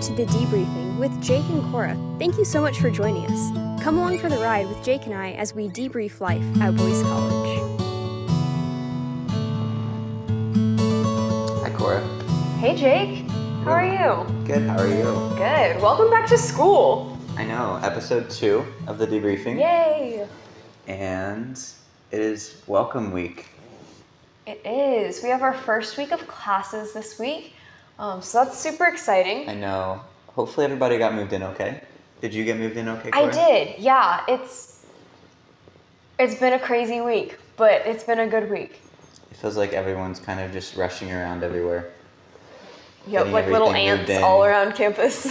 welcome to The Debriefing with Jake and Cora. Thank you so much for joining us. Come along for the ride with Jake and I as we debrief life at Boyce College. Hi, Cora. Hey, Jake. How are you? Good. How are you? Good. Welcome back to school. I know. Episode 2 of The Debriefing. Yay! And it is welcome week. It is. We have our first week of classes this week. So that's super exciting. I know. Hopefully everybody got moved in okay. Did you get moved in okay, Cora? I did, yeah. It's been a crazy week, but it's been a good week. It feels like everyone's kind of just rushing around everywhere. Yep, like little ants all around campus.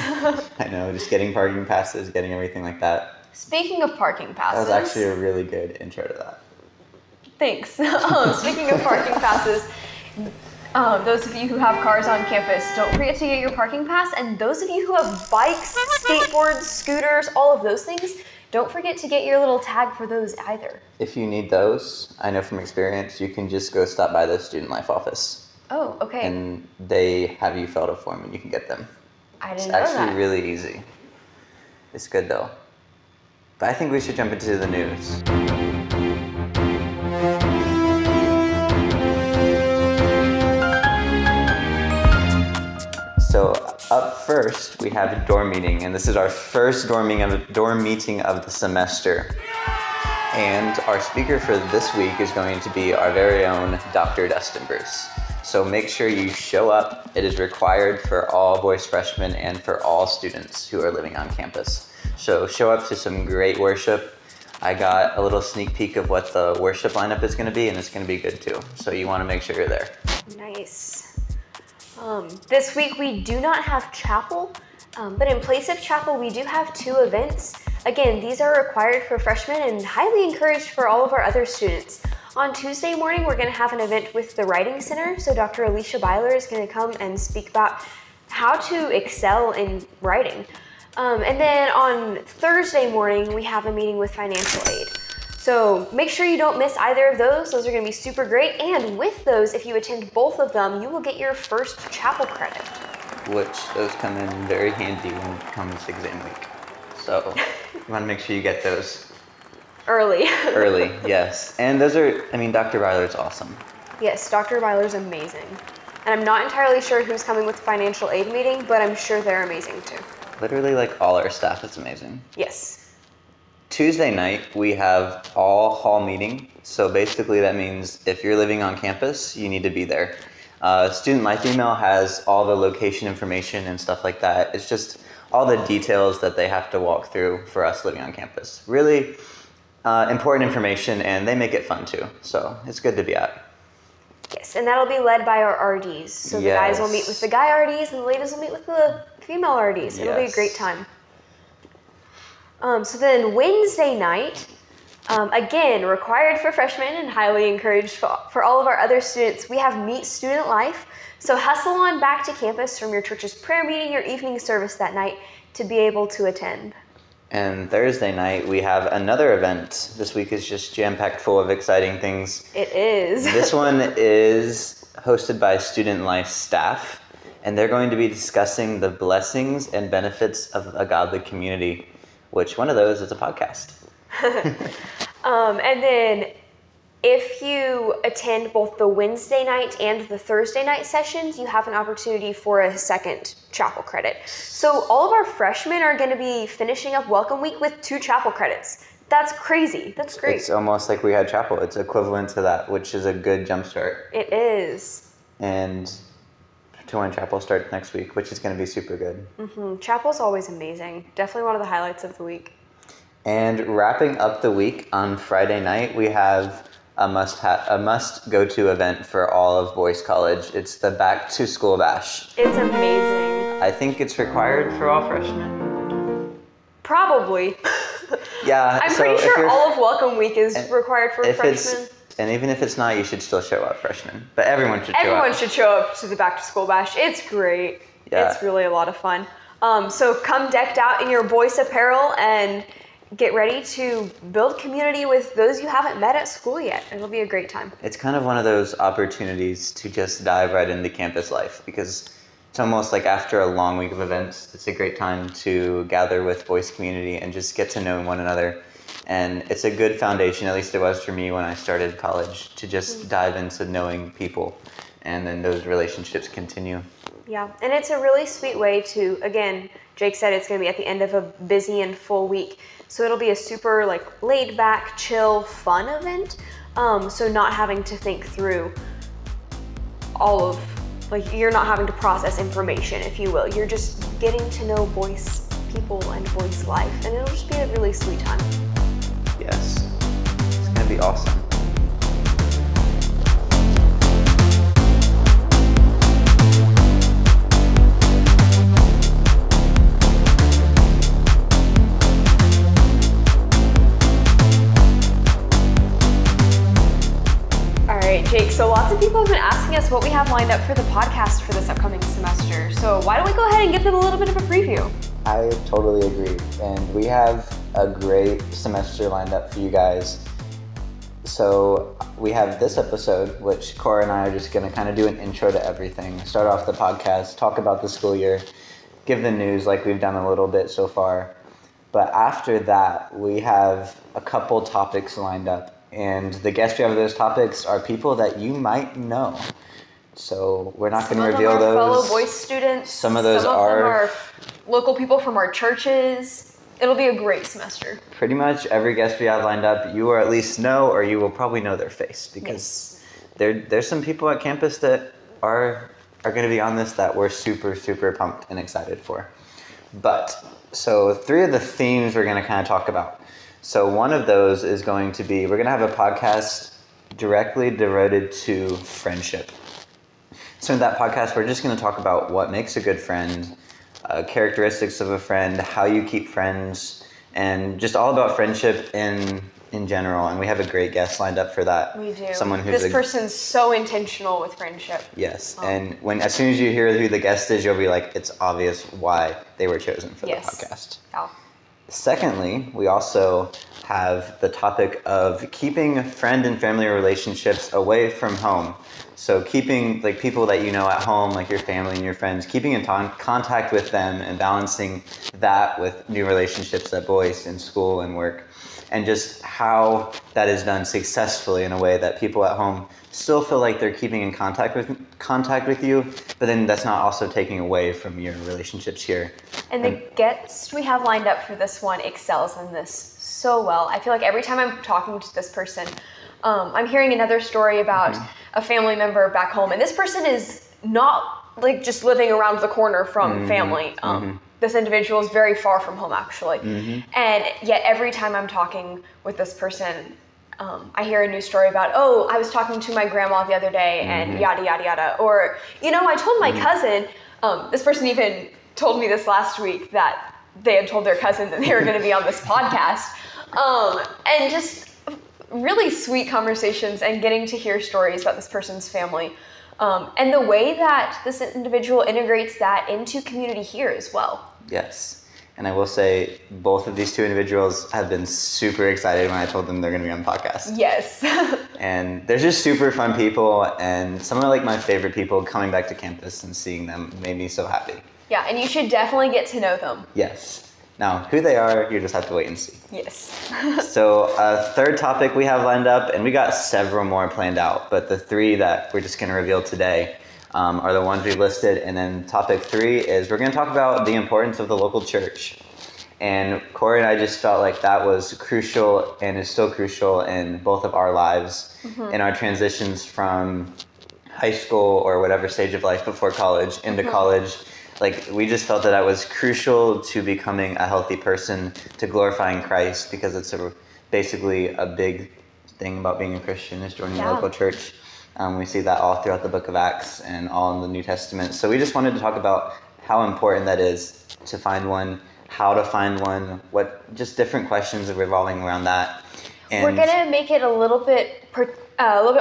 I know, just getting parking passes, getting everything like that. Speaking of parking passes. That was actually a really good intro to that. Thanks. Speaking of parking passes, those of you who have cars on campus, don't forget to get your parking pass. And those of you who have bikes, skateboards, scooters, all of those things, don't forget to get your little tag for those either. If you need those, I know from experience, you can just go stop by the student life office. Oh, okay. And they have you fill out a form and you can get them. I didn't know that. It's actually really easy. It's good though. But I think we should jump into the news. So up first, we have a dorm meeting, and this is our first dorm meeting of the semester. And our speaker for this week is going to be our very own Dr. Dustin Bruce. So make sure you show up. It is required for all Boyce freshmen and for all students who are living on campus. So show up to some great worship. I got a little sneak peek of what the worship lineup is going to be, and it's going to be good too. So you want to make sure you're there. Nice. This week we do not have chapel, but in place of chapel we do have 2 events. Again, these are required for freshmen and highly encouraged for all of our other students. On Tuesday morning we're going to have an event with the Writing Center, so Dr. Alicia Beiler is going to come and speak about how to excel in writing. And then on Thursday morning we have a meeting with financial aid. So make sure you don't miss either of those. Those are going to be super great. And with those, if you attend both of them, you will get your first chapel credit. Which those come in very handy when it comes to exam week. So you want to make sure you get those. Early, yes. And those are, Dr. Beiler's awesome. Yes, Dr. Beiler's amazing. And I'm not entirely sure who's coming with the financial aid meeting, but I'm sure they're amazing too. Literally like all our staff is amazing. Yes. Tuesday night, we have all hall meeting. So basically that means if you're living on campus, you need to be there. Student life email has all the location information and stuff like that. It's just all the details that they have to walk through for us living on campus. Really important information, and they make it fun too. So it's good to be at. Yes, and that'll be led by our RDs. So yes. The guys will meet with the guy RDs and the ladies will meet with the female RDs. It'll be a great time. So then Wednesday night, again, required for freshmen and highly encouraged for all of our other students, we have Meet Student Life. So hustle on back to campus from your church's prayer meeting or evening service that night to be able to attend. And Thursday night, we have another event. This week is just jam-packed full of exciting things. It is. This one is hosted by Student Life staff, and they're going to be discussing the blessings and benefits of a godly community. Which one of those is a podcast? And then if you attend both the Wednesday night and the Thursday night sessions, you have an opportunity for a second chapel credit. So all of our freshmen are going to be finishing up Welcome Week with 2 chapel credits. That's crazy. That's great. It's almost like we had chapel. It's equivalent to that, which is a good jumpstart. It is. And when chapel starts next week, which is going to be super good. Mm-hmm. Chapel's always amazing. Definitely one of the highlights of the week. And wrapping up the week on Friday night, we have a must-go-to event for all of Boyce College. It's the Back to School Bash. It's amazing. I think it's required for all freshmen. Probably. Yeah. I'm pretty sure all of Welcome Week is required for freshmen. And even if it's not, you should still show up, freshmen. But everyone should show up. Everyone should show up to the Back to School Bash. It's great. Yeah. It's really a lot of fun. So come decked out in your Boyce apparel and get ready to build community with those you haven't met at school yet. It'll be a great time. It's kind of one of those opportunities to just dive right into campus life because it's almost like after a long week of events, it's a great time to gather with Boyce community and just get to know one another. And it's a good foundation, at least it was for me when I started college, to just dive into knowing people, and then those relationships continue. Yeah, and it's a really sweet way to, again, Jake said it's going to be at the end of a busy and full week, so it'll be a super like laid back, chill, fun event, so not having to think through all of, like, you're not having to process information, if you will. You're just getting to know Boyce people and Boyce life, and it'll just be a really sweet time. Yes, it's going to be awesome. Jake, so lots of people have been asking us what we have lined up for the podcast for this upcoming semester. So why don't we go ahead and give them a little bit of a preview? I totally agree. And we have a great semester lined up for you guys. So we have this episode, which Cora and I are just going to kind of do an intro to everything. Start off the podcast, talk about the school year, give the news like we've done a little bit so far. But after that, we have a couple topics lined up. And the guests we have of those topics are people that you might know. So we're not going to reveal those. Some of them are fellow Boyce students. Some of those are local people from our churches. It'll be a great semester. Pretty much every guest we have lined up, you or at least know, or you will probably know their face. Because there's some people at campus that are going to be on this that we're super, super pumped and excited for. But so three of the themes we're going to kind of talk about. So one of those is going to be, we're going to have a podcast directly devoted to friendship. So in that podcast, we're just going to talk about what makes a good friend, characteristics of a friend, how you keep friends, and just all about friendship in general. And we have a great guest lined up for that. We do. Someone who's this person's so intentional with friendship. Yes. And as soon as you hear who the guest is, you'll be like, it's obvious why they were chosen for the podcast. Oh. Secondly, we also have the topic of keeping friend and family relationships away from home. So keeping like people that you know at home, like your family and your friends, keeping in contact with them and balancing that with new relationships at Boyce and school and work, and just how that is done successfully in a way that people at home still feel like they're keeping in contact with you, but then that's not also taking away from your relationships here. And the guest we have lined up for this one excels in this so well. I feel like every time I'm talking to this person, I'm hearing another story about a family member back home, and this person is not like just living around the corner from family. This individual is very far from home, actually. And yet every time I'm talking with this person, I hear a new story about, oh, I was talking to my grandma the other day and yada, yada, yada. Or, you know, I told my cousin, this person even told me this last week that they had told their cousin that they were going to be on this podcast. And just really sweet conversations and getting to hear stories about this person's family. And the way that this individual integrates that into community here as well. Yes. And I will say both of these two individuals have been super excited when I told them they're going to be on the podcast. Yes. And they're just super fun people. And some of like my favorite people coming back to campus and seeing them made me so happy. Yeah. And you should definitely get to know them. Yes. Now, who they are, you just have to wait and see. Yes. So third topic we have lined up, and we got several more planned out, but the three that we're just going to reveal today are the ones we listed. And then topic three is we're going to talk about the importance of the local church. And Corey and I just felt like that was crucial and is still crucial in both of our lives, in our transitions from high school or whatever stage of life before college into college. Like, we just felt that was crucial to becoming a healthy person, to glorifying Christ, because it's basically a big thing about being a Christian is joining a local church. We see that all throughout the book of Acts and all in the New Testament. So we just wanted to talk about how important that is to find one, how to find one, just different questions revolving around that. And we're going to make it a little bit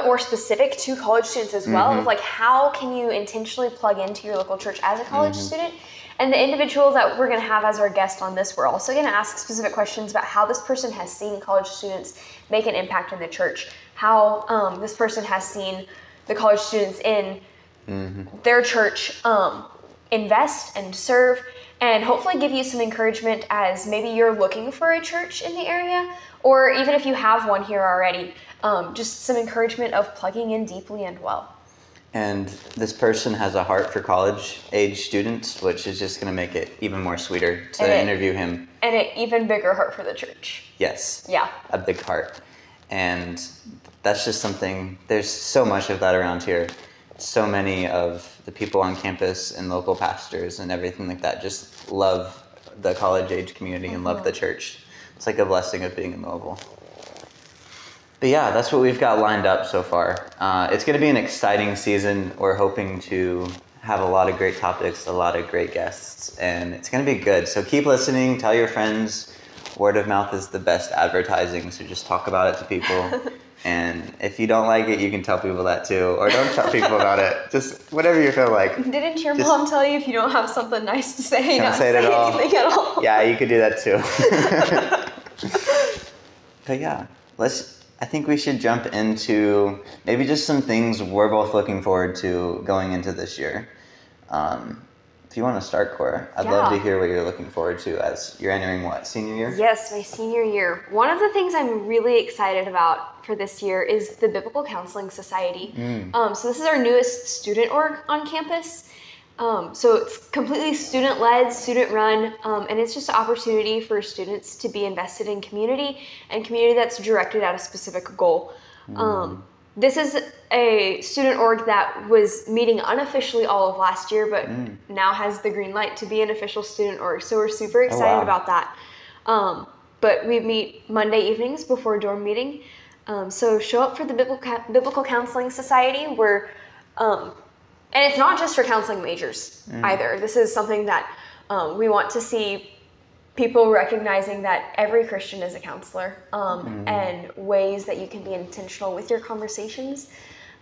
more specific to college students as well. Of like, how can you intentionally plug into your local church as a college student? And the individual that we're going to have as our guest on this, we're also going to ask specific questions about how this person has seen college students make an impact in the church, how this person has seen the college students in their church invest and serve, and hopefully give you some encouragement as maybe you're looking for a church in the area, or even if you have one here already, just some encouragement of plugging in deeply and well. And this person has a heart for college-age students, which is just going to make it even more sweeter to interview him. And an even bigger heart for the church. Yes. Yeah. A big heart. And that's just something, there's so much of that around here. So many of the people on campus and local pastors and everything like that just love the college-age community and love the church. It's like a blessing of being in Louisville. But yeah, that's what we've got lined up so far. It's going to be an exciting season. We're hoping to have a lot of great topics, a lot of great guests, and it's going to be good. So keep listening, tell your friends. Word of mouth is the best advertising, so just talk about it to people. And if you don't like it, you can tell people that too, or don't tell people about it. Just whatever you feel like. Didn't your mom tell you if you don't have something nice to say, don't say it at all? Yeah, you could do that too. But yeah, I think we should jump into maybe just some things we're both looking forward to going into this year. If you want to start, Cora, I'd love to hear what you're looking forward to as you're entering senior year? Yes, my senior year. One of the things I'm really excited about for this year is the Biblical Counseling Society. So this is our newest student org on campus. So it's completely student-led, student-run, and it's just an opportunity for students to be invested in community and community that's directed at a specific goal. This is a student org that was meeting unofficially all of last year, but now has the green light to be an official student org. So we're super excited about that. But we meet Monday evenings before dorm meeting. So show up for the Biblical Counseling Society. And it's not just for counseling majors either. This is something that we want to see people recognizing that every Christian is a counselor, and ways that you can be intentional with your conversations.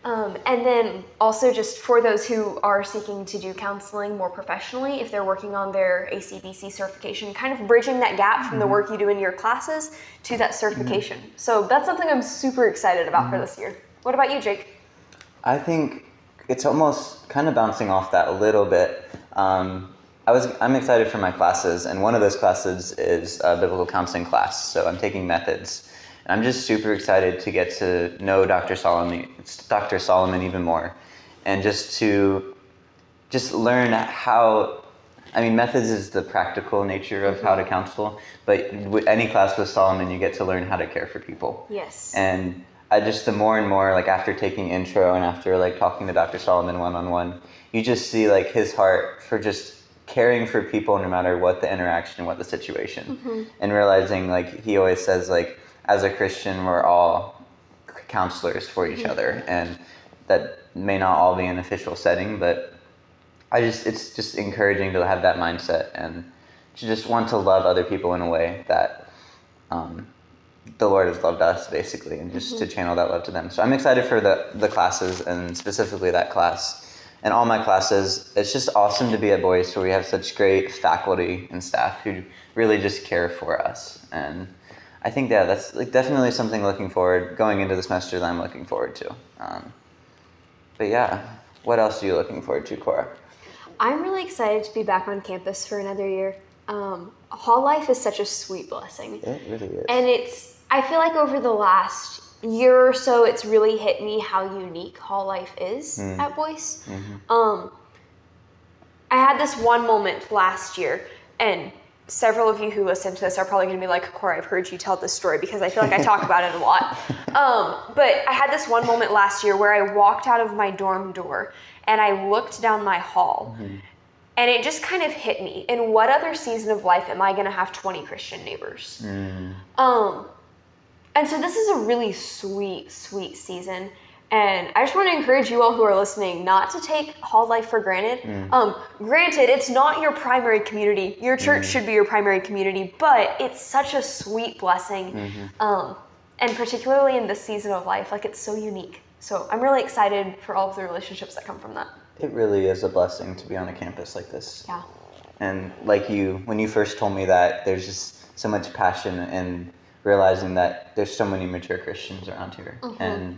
And then also just for those who are seeking to do counseling more professionally, if they're working on their ACBC certification, kind of bridging that gap from the work you do in your classes to that certification. So that's something I'm super excited about for this year. What about you, Jake? I think it's almost kind of bouncing off that a little bit. I'm excited for my classes, and one of those classes is a biblical counseling class, so I'm taking methods. And I'm just super excited to get to know Dr. Solomon even more, and just to learn how, methods is the practical nature of how to counsel, but with any class with Solomon, you get to learn how to care for people. Yes. And I just, the more and more, after taking intro and after talking to Dr. Solomon one-on-one, you just see his heart for just caring for people no matter what the interaction, what the situation, and realizing he always says as a Christian we're all counselors for each other, and that may not all be an official setting, but it's just encouraging to have that mindset and to just want to love other people in a way that the Lord has loved us, basically, and just to channel that love to them. So I'm excited for the classes, and specifically that class. And all my classes, it's just awesome to be at Boyce, where we have such great faculty and staff who really just care for us. And I think that's definitely something going into the semester that I'm looking forward to. But yeah, what else are you looking forward to, Cora? I'm really excited to be back on campus for another year. Hall life is such a sweet blessing. It really is. And I feel like over the last year or so, it's really hit me how unique hall life is at Boyce. I had this one moment last year, and several of you who listen to this are probably going to be like, Cora, I've heard you tell this story, because I feel like I talk about it a lot. But I had this one moment last year where I walked out of my dorm door and I looked down my hall, and it just kind of hit me. In what other season of life am I going to have 20 Christian neighbors? And so this is a really sweet, sweet season. And I just want to encourage you all who are listening not to take hall life for granted. Granted, it's not your primary community. Your church should be your primary community, but it's such a sweet blessing. And particularly in this season of life, it's so unique. So I'm really excited for all of the relationships that come from that. It really is a blessing to be on a campus like this. Yeah. And when you first told me that, there's just so much passion and realizing that there's so many mature Christians around here, and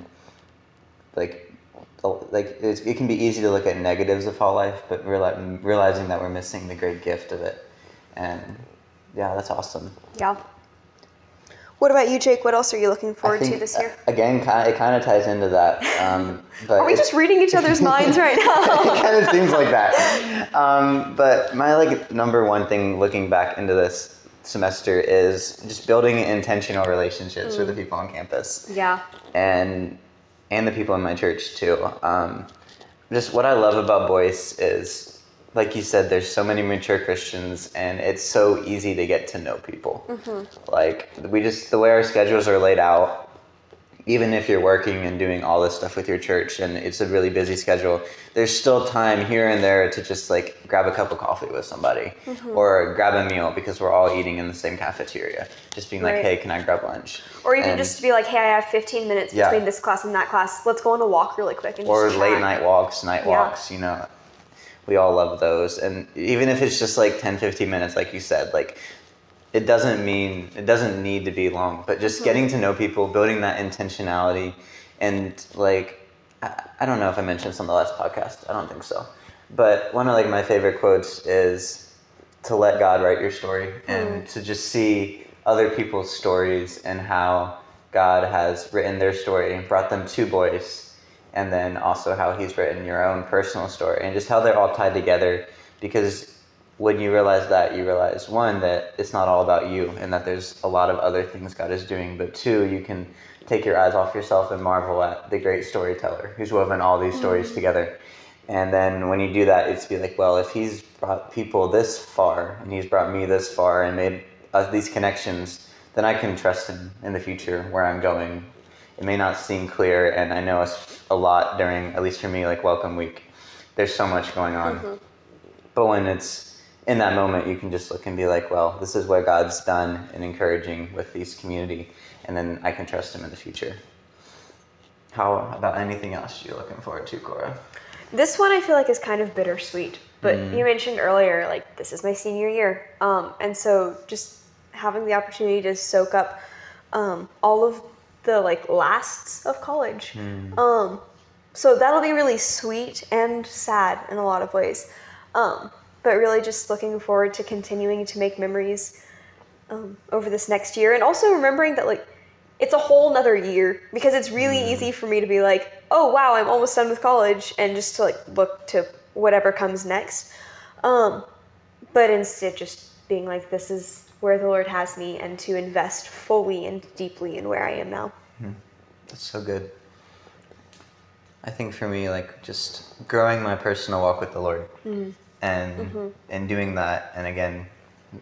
like it can be easy to look at negatives of hall life, but realizing that we're missing the great gift of it. And yeah, that's awesome. Yeah. What about you, Jake? What else are you looking forward to this year? Again, it kind of ties into that. But are we just reading each other's minds right now? It kind of seems like that. But my number one thing looking back into this semester is just building intentional relationships with the people on campus. Yeah. And the people in my church too. Just what I love about Boyce is, like you said, there's so many mature Christians, and it's so easy to get to know people. Mm-hmm. Like, the way our schedules are laid out, even if you're working and doing all this stuff with your church, and it's a really busy schedule, there's still time here and there to just, grab a cup of coffee with somebody, mm-hmm. or grab a meal, because we're all eating in the same cafeteria. Just being right. Hey, can I grab lunch? Or even just to be hey, I have 15 minutes between this class and that class. Let's go on a walk really quick. Or late-night walks, night walks, you know. We all love those. And even if it's just 10, 15 minutes, like you said, it doesn't need to be long, but just getting to know people, building that intentionality. And I don't know if I mentioned this on the last podcast. I don't think so. But one of my favorite quotes is to let God write your story and to just see other people's stories and how God has written their story and brought them to Boyce. And then also how he's written your own personal story and just how they're all tied together, because when you realize that, you realize, one, that it's not all about you and that there's a lot of other things God is doing, but two, you can take your eyes off yourself and marvel at the great storyteller who's woven all these stories together. And then when you do that, it's well, if he's brought people this far and he's brought me this far and made these connections, then I can trust him in the future where I'm going. It may not seem clear, and I know it's a lot during, at least for me, Welcome Week. There's so much going on. Mm-hmm. But when it's in that moment, you can just look and be this is what God's done in encouraging with this community, and then I can trust him in the future. How about anything else you're looking forward to, Cora? This one I feel is kind of bittersweet, but you mentioned earlier, this is my senior year. And so just having the opportunity to soak up all of the lasts of college. So that'll be really sweet and sad in a lot of ways. But really just looking forward to continuing to make memories over this next year, and also remembering that it's a whole nother year, because it's really easy for me to be oh wow, I'm almost done with college, and just to look to whatever comes next. But instead just being this is where the Lord has me, and to invest fully and deeply in where I am now. That's so good. I think for me, just growing my personal walk with the Lord and doing that. And again,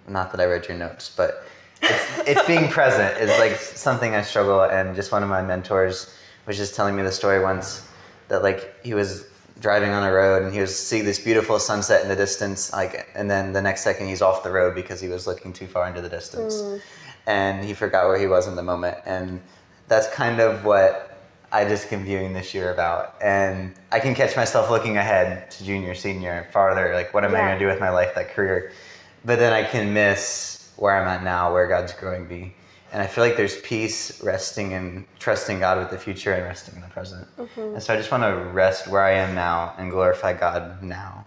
not that I read your notes, but it's being present is something I struggle. And just one of my mentors was just telling me the story once that he was driving on a road and he was seeing this beautiful sunset in the distance, and then the next second he's off the road because he was looking too far into the distance and he forgot where he was in the moment. And that's kind of what I just been viewing this year about, and I can catch myself looking ahead to junior, senior, farther, what am I going to do with my life, that career, but then I can miss where I'm at now, where God's growing me. And I feel there's peace resting and trusting God with the future and resting in the present. And so I just want to rest where I am now and glorify God now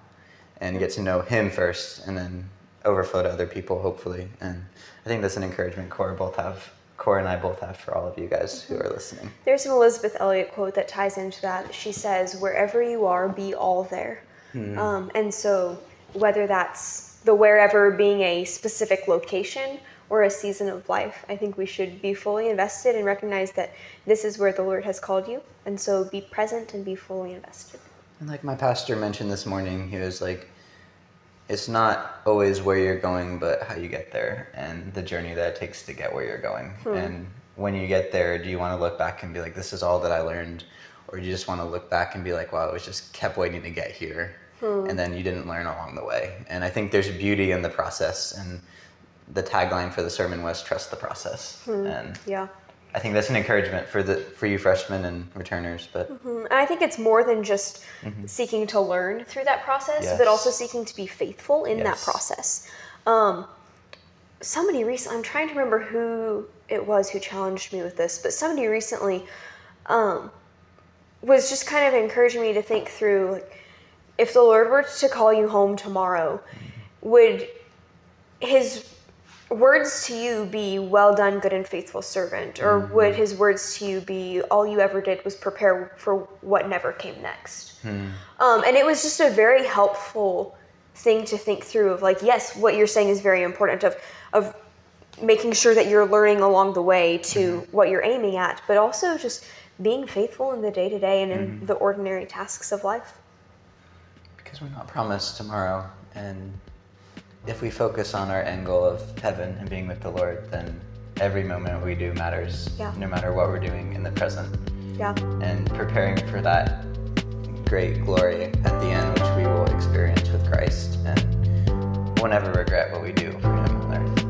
and get to know him first, and then overflow to other people, hopefully. And I think that's an encouragement Cora and I both have for all of you guys who are listening. There's an Elizabeth Elliot quote that ties into that. She says, wherever you are, be all there. And so whether that's the wherever being a specific location or a season of life, I think we should be fully invested and recognize that this is where the Lord has called you. And so be present and be fully invested. And my pastor mentioned this morning, he was it's not always where you're going, but how you get there and the journey that it takes to get where you're going. And when you get there, do you want to look back and be this is all that I learned? Or do you just want to look back and be wow, I was just kept waiting to get here. And then you didn't learn along the way. And I think there's beauty in the process, and the tagline for the sermon was trust the process. And I think that's an encouragement for you freshmen and returners. But and I think it's more than just seeking to learn through that process, but also seeking to be faithful in that process. Somebody recently, I'm trying to remember who it was who challenged me with this, but somebody recently was just kind of encouraging me to think through, like, if the Lord were to call you home tomorrow, would his words to you be, "Well done, good and faithful servant," or would his words to you be, "All you ever did was prepare for what never came next"? And it was just a very helpful thing to think through of, like, yes, what you're saying is very important, of making sure that you're learning along the way to what you're aiming at, but also just being faithful in the day-to-day and in the ordinary tasks of life. Because we're not promised tomorrow, and if we focus on our end goal of heaven and being with the Lord, then every moment we do matters, no matter what we're doing in the present. And preparing for that great glory at the end, which we will experience with Christ, and we'll never regret what we do for him on earth.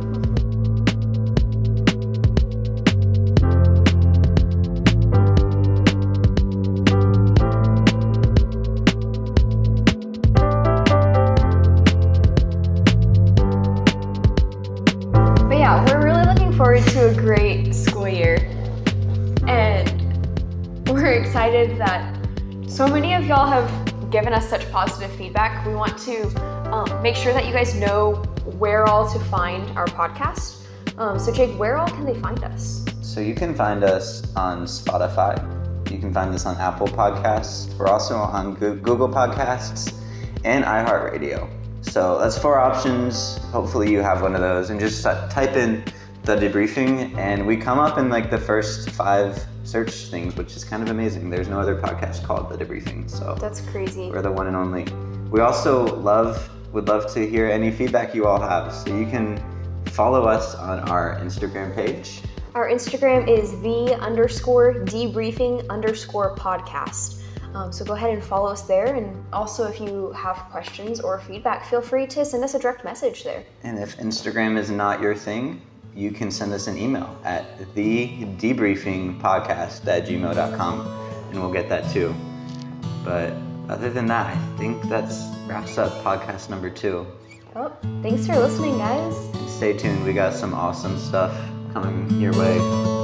To a great school year, and we're excited that so many of y'all have given us such positive feedback. We want to make sure that you guys know where all to find our podcast. So Jake, where all can they find us? So you can find us on Spotify. You can find us on Apple Podcasts. We're also on Google Podcasts and iHeartRadio. So that's four options. Hopefully you have one of those, and just type in The Debriefing, and we come up in like the first 5 search things, which is kind of amazing. There's no other podcast called The Debriefing, so that's crazy. We're the one and only. We also would love to hear any feedback you all have, so you can follow us on our Instagram page. Our Instagram is _debriefing_podcast. So go ahead and follow us there, and also if you have questions or feedback, feel free to send us a direct message there. And if Instagram is not your thing, you can send us an email at thedebriefingpodcast@gmail.com, and we'll get that too. But other than that, I think that wraps up podcast number 2. Oh, thanks for listening, guys. Stay tuned. We got some awesome stuff coming your way.